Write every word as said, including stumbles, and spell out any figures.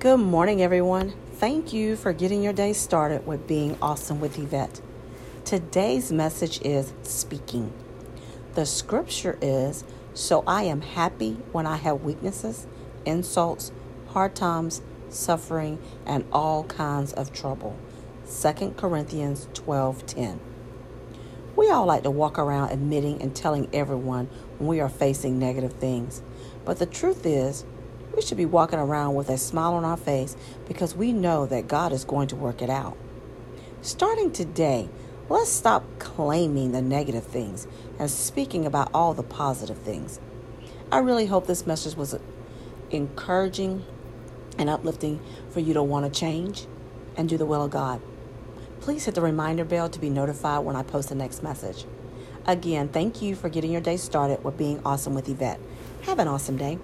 Good morning, everyone. Thank you for getting your day started with Being Awesome with Yvette. Today's message is speaking. The scripture is, "So I am happy when I have weaknesses, insults, hard times, suffering, and all kinds of trouble." Second Corinthians twelve ten. We all like to walk around admitting and telling everyone when we are facing negative things. But the truth is, we should be walking around with a smile on our face because we know that God is going to work it out. Starting today, let's stop claiming the negative things and speaking about all the positive things. I really hope this message was encouraging and uplifting for you to want to change and do the will of God. Please hit the reminder bell to be notified when I post the next message. Again, thank you for getting your day started with Being Awesome with Yvette. Have an awesome day.